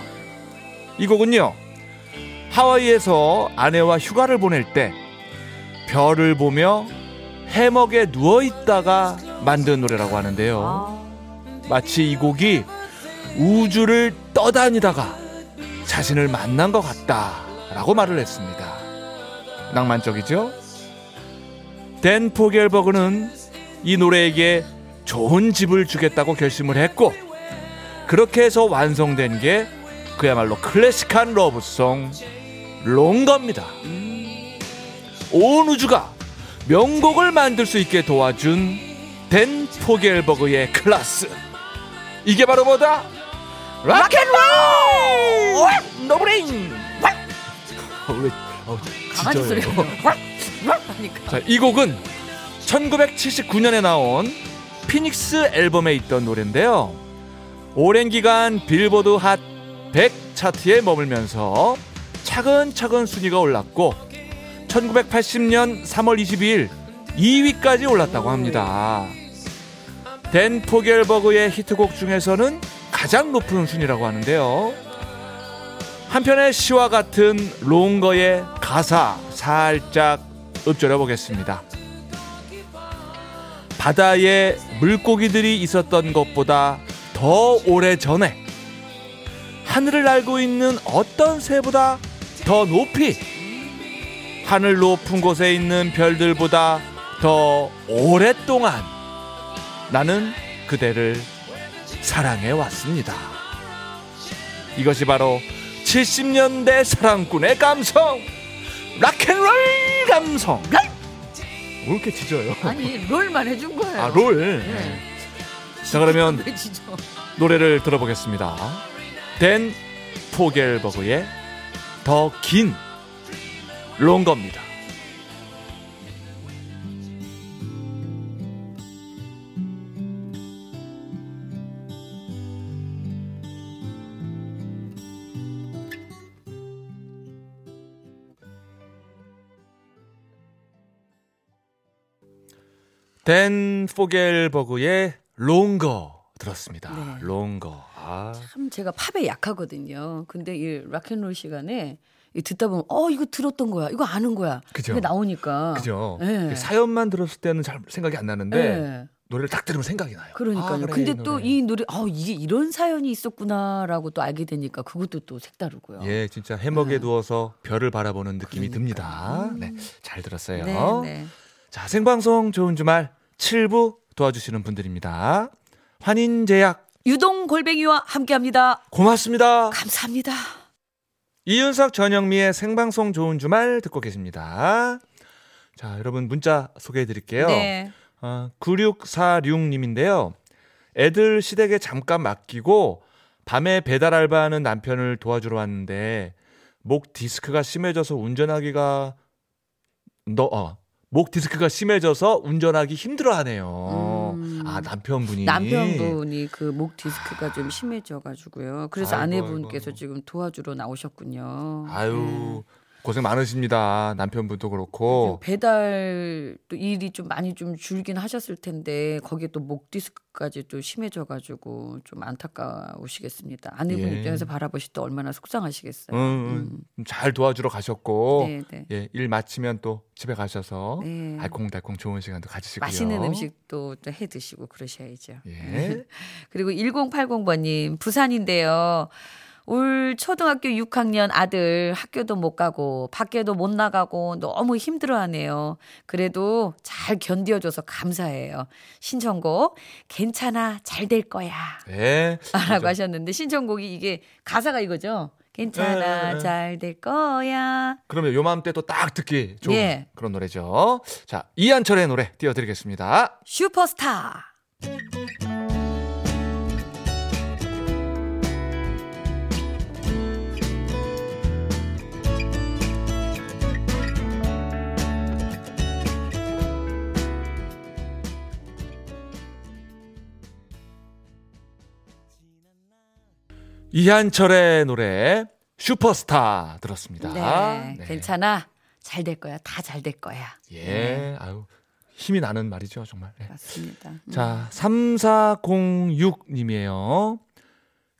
이 곡은요, 하와이에서 아내와 휴가를 보낼 때 별을 보며 해먹에 누워있다가 만든 노래라고 하는데요. 마치 이 곡이 우주를 떠다니다가 자신을 만난 것 같다라고 말을 했습니다. 낭만적이죠? 댄 포겔버그는 이 노래에게 좋은 집을 주겠다고 결심을 했고, 그렇게 해서 완성된 게 그야말로 클래식한 러브송 롱거입니다. 온 우주가 명곡을 만들 수 있게 도와준 댄 포겔버그의 클래스, 이게 바로 뭐다? 락앤롤! 노브레인! 가만히 소리가 자, 이 곡은 1979년에 나온 피닉스 앨범에 있던 노래인데요, 오랜 기간 빌보드 핫 100 차트에 머물면서 차근차근 순위가 올랐고 1980년 3월 22일 2위까지 올랐다고 합니다. 댄 포겔버그의 히트곡 중에서는 가장 높은 순위라고 하는데요, 한편의 시와 같은 롱거의 가사 살짝 읊조려 보겠습니다. 바다에 물고기들이 있었던 것보다 더 오래 전에, 하늘을 날고 있는 어떤 새보다 더 높이, 하늘 높은 곳에 있는 별들보다 더 오랫동안 나는 그대를 사랑해왔습니다. 이것이 바로 70년대 사랑꾼의 감성, 락앤롤 감성. 왜 이렇게 짖어요? 아니, 롤만 해준 거예요. 아, 롤. 네. 자, 그러면 노래를 들어보겠습니다. 댄 포겔버그의 더 긴 롱거입니다. 댄 포겔버그의 롱거 들었습니다. 네. 롱거. 아, 참 제가 팝에 약하거든요. 근데 이 락앤롤 시간에 듣다 보면 이거 들었던 거야, 이거 아는 거야. 그죠. 이게 나오니까. 그죠. 네. 사연만 들었을 때는 잘 생각이 안 나는데 네, 노래를 딱 들으면 생각이 나요. 그러니까요. 아, 그래, 근데 또 이 노래, 이게 이런 사연이 있었구나라고 또 알게 되니까 그것도 또 색다르고요. 예, 진짜 해먹에 누워서 별을 바라보는 느낌이 듭니다. 네, 잘 들었어요. 네, 네. 자, 생방송 좋은 주말 7부 도와주시는 분들입니다. 환인제약, 유동골뱅이와 함께합니다. 고맙습니다. 감사합니다. 이윤석, 전영미의 생방송 좋은 주말 듣고 계십니다. 자, 여러분 문자 소개해드릴게요. 네. 9646님인데요. 애들 시댁에 잠깐 맡기고 밤에 배달 알바하는 남편을 도와주러 왔는데 목 디스크가 심해져서 운전하기가 목 디스크가 심해져서 운전하기 힘들어하네요. 아 남편분이 그 목 디스크가 좀 심해져가지고요. 그래서 아내분께서 지금 도와주러 나오셨군요. 아유 고생 많으십니다. 남편분도 그렇고 배달 또 일이 좀 많이 좀 줄긴 하셨을 텐데 거기에 또 목 디스크까지 또 심해져가지고 좀 안타까우시겠습니다. 아내분 예. 입장에서 바라보실 때 얼마나 속상하시겠어요. 잘 도와주러 가셨고 예, 일 마치면 또 집에 가셔서 네. 알콩달콩 좋은 시간도 가지시고요. 맛있는 음식도 또 해 드시고 그러셔야죠. 예. 그리고 1080번님 부산인데요. 올 초등학교 6학년 아들 학교도 못 가고 밖에도 못 나가고 너무 힘들어하네요. 그래도 잘 견뎌줘서 감사해요. 신청곡 괜찮아 잘 될 거야 네, 라고 하셨는데 신청곡이 이게 가사가 이거죠. 괜찮아 네. 잘 될 거야. 그러면 요맘때 또 딱 듣기 좋은 네. 그런 노래죠. 자 이한철의 노래 띄워드리겠습니다. 슈퍼스타. 이한철의 노래 슈퍼스타 들었습니다. 네, 네. 괜찮아. 잘 될 거야. 다 잘 될 거야. 예. 네. 아유. 힘이 나는 말이죠, 정말. 네. 맞습니다. 자, 3406 님이에요.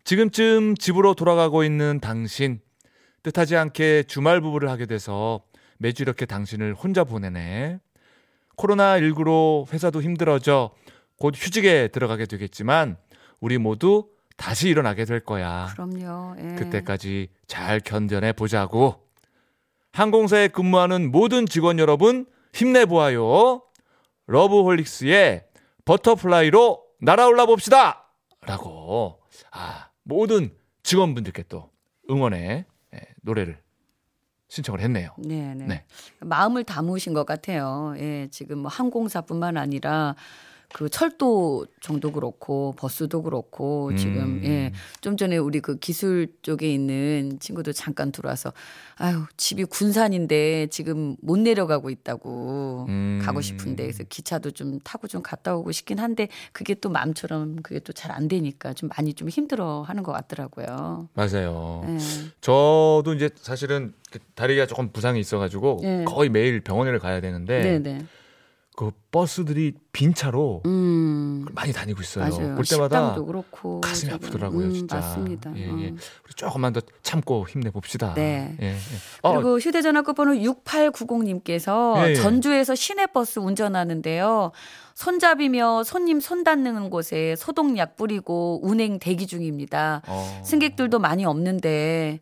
지금쯤 집으로 돌아가고 있는 당신. 뜻하지 않게 주말 부부를 하게 돼서 매주 이렇게 당신을 혼자 보내네. 코로나19로 회사도 힘들어져 곧 휴직에 들어가게 되겠지만 우리 모두 다시 일어나게 될 거야. 그럼요. 예. 그때까지 잘 견뎌내 보자고. 항공사에 근무하는 모든 직원 여러분 힘내보아요. 러브홀릭스의 버터플라이로 날아올라 봅시다. 라고 모든 직원분들께 또 응원의 노래를 신청을 했네요. 네네. 네. 마음을 담으신 것 같아요. 예, 지금 뭐 항공사뿐만 아니라 그 철도 정도 그렇고 버스도 그렇고 지금 예, 좀 전에 우리 그 기술 쪽에 있는 친구도 잠깐 들어와서 아유 집이 군산인데 지금 못 내려가고 있다고 가고 싶은데 그래서 기차도 좀 타고 좀 갔다 오고 싶긴 한데 그게 또 마음처럼 그게 또 잘 안 되니까 좀 많이 좀 힘들어하는 것 같더라고요. 맞아요. 예. 저도 이제 사실은 다리가 조금 부상이 있어가지고 예. 거의 매일 병원을 가야 되는데. 네네. 그 버스들이 빈 차로 많이 다니고 있어요. 맞아요. 볼 때마다 그렇고, 가슴이 아프더라고요, 진짜. 맞습니다. 예, 예. 우리 조금만 더 참고 힘내봅시다. 네. 예, 예. 그리고 휴대전화 끝번호 6890님께서 예, 예. 전주에서 시내버스 운전하는데요. 손잡이며 손님 손 닿는 곳에 소독약 뿌리고 운행 대기 중입니다. 승객들도 많이 없는데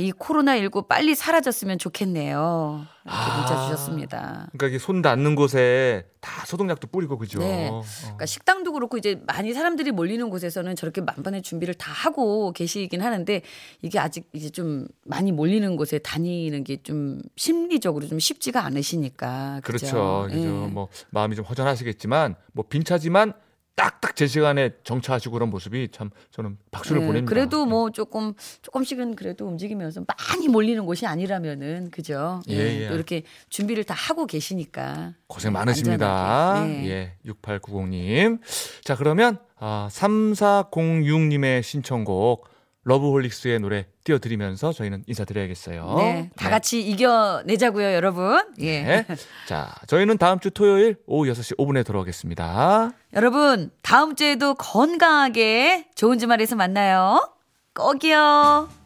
이 코로나19 빨리 사라졌으면 좋겠네요. 이렇게 문자 주셨습니다. 그러니까 이게 손 닿는 곳에 다 소독약도 뿌리고 그죠. 네. 그러니까 식당도 그렇고 이제 많이 사람들이 몰리는 곳에서는 저렇게 만반의 준비를 다 하고 계시긴 하는데 이게 아직 이제 좀 많이 몰리는 곳에 다니는 게 좀 심리적으로 좀 쉽지가 않으시니까 그렇죠. 그렇죠. 네. 뭐 마음이 좀 허전하시겠지만 뭐 빈차지만. 딱딱 제 시간에 정차하시고 그런 모습이 참 저는 박수를 네, 보냅니다. 그래도 뭐 조금씩은 그래도 움직이면서 많이 몰리는 곳이 아니라면은 그죠. 예, 예. 또 이렇게 준비를 다 하고 계시니까 고생 많으십니다. 네. 예, 6890님. 자 그러면 3406님의 신청곡 러브홀릭스의 노래 띄워드리면서 저희는 인사드려야겠어요. 네, 다 같이 네. 이겨내자고요, 여러분. 예. 네. 자, 저희는 다음 주 토요일 오후 6시 5분에 돌아오겠습니다. 여러분, 다음 주에도 건강하게 좋은 주말에서 만나요. 꼭이요.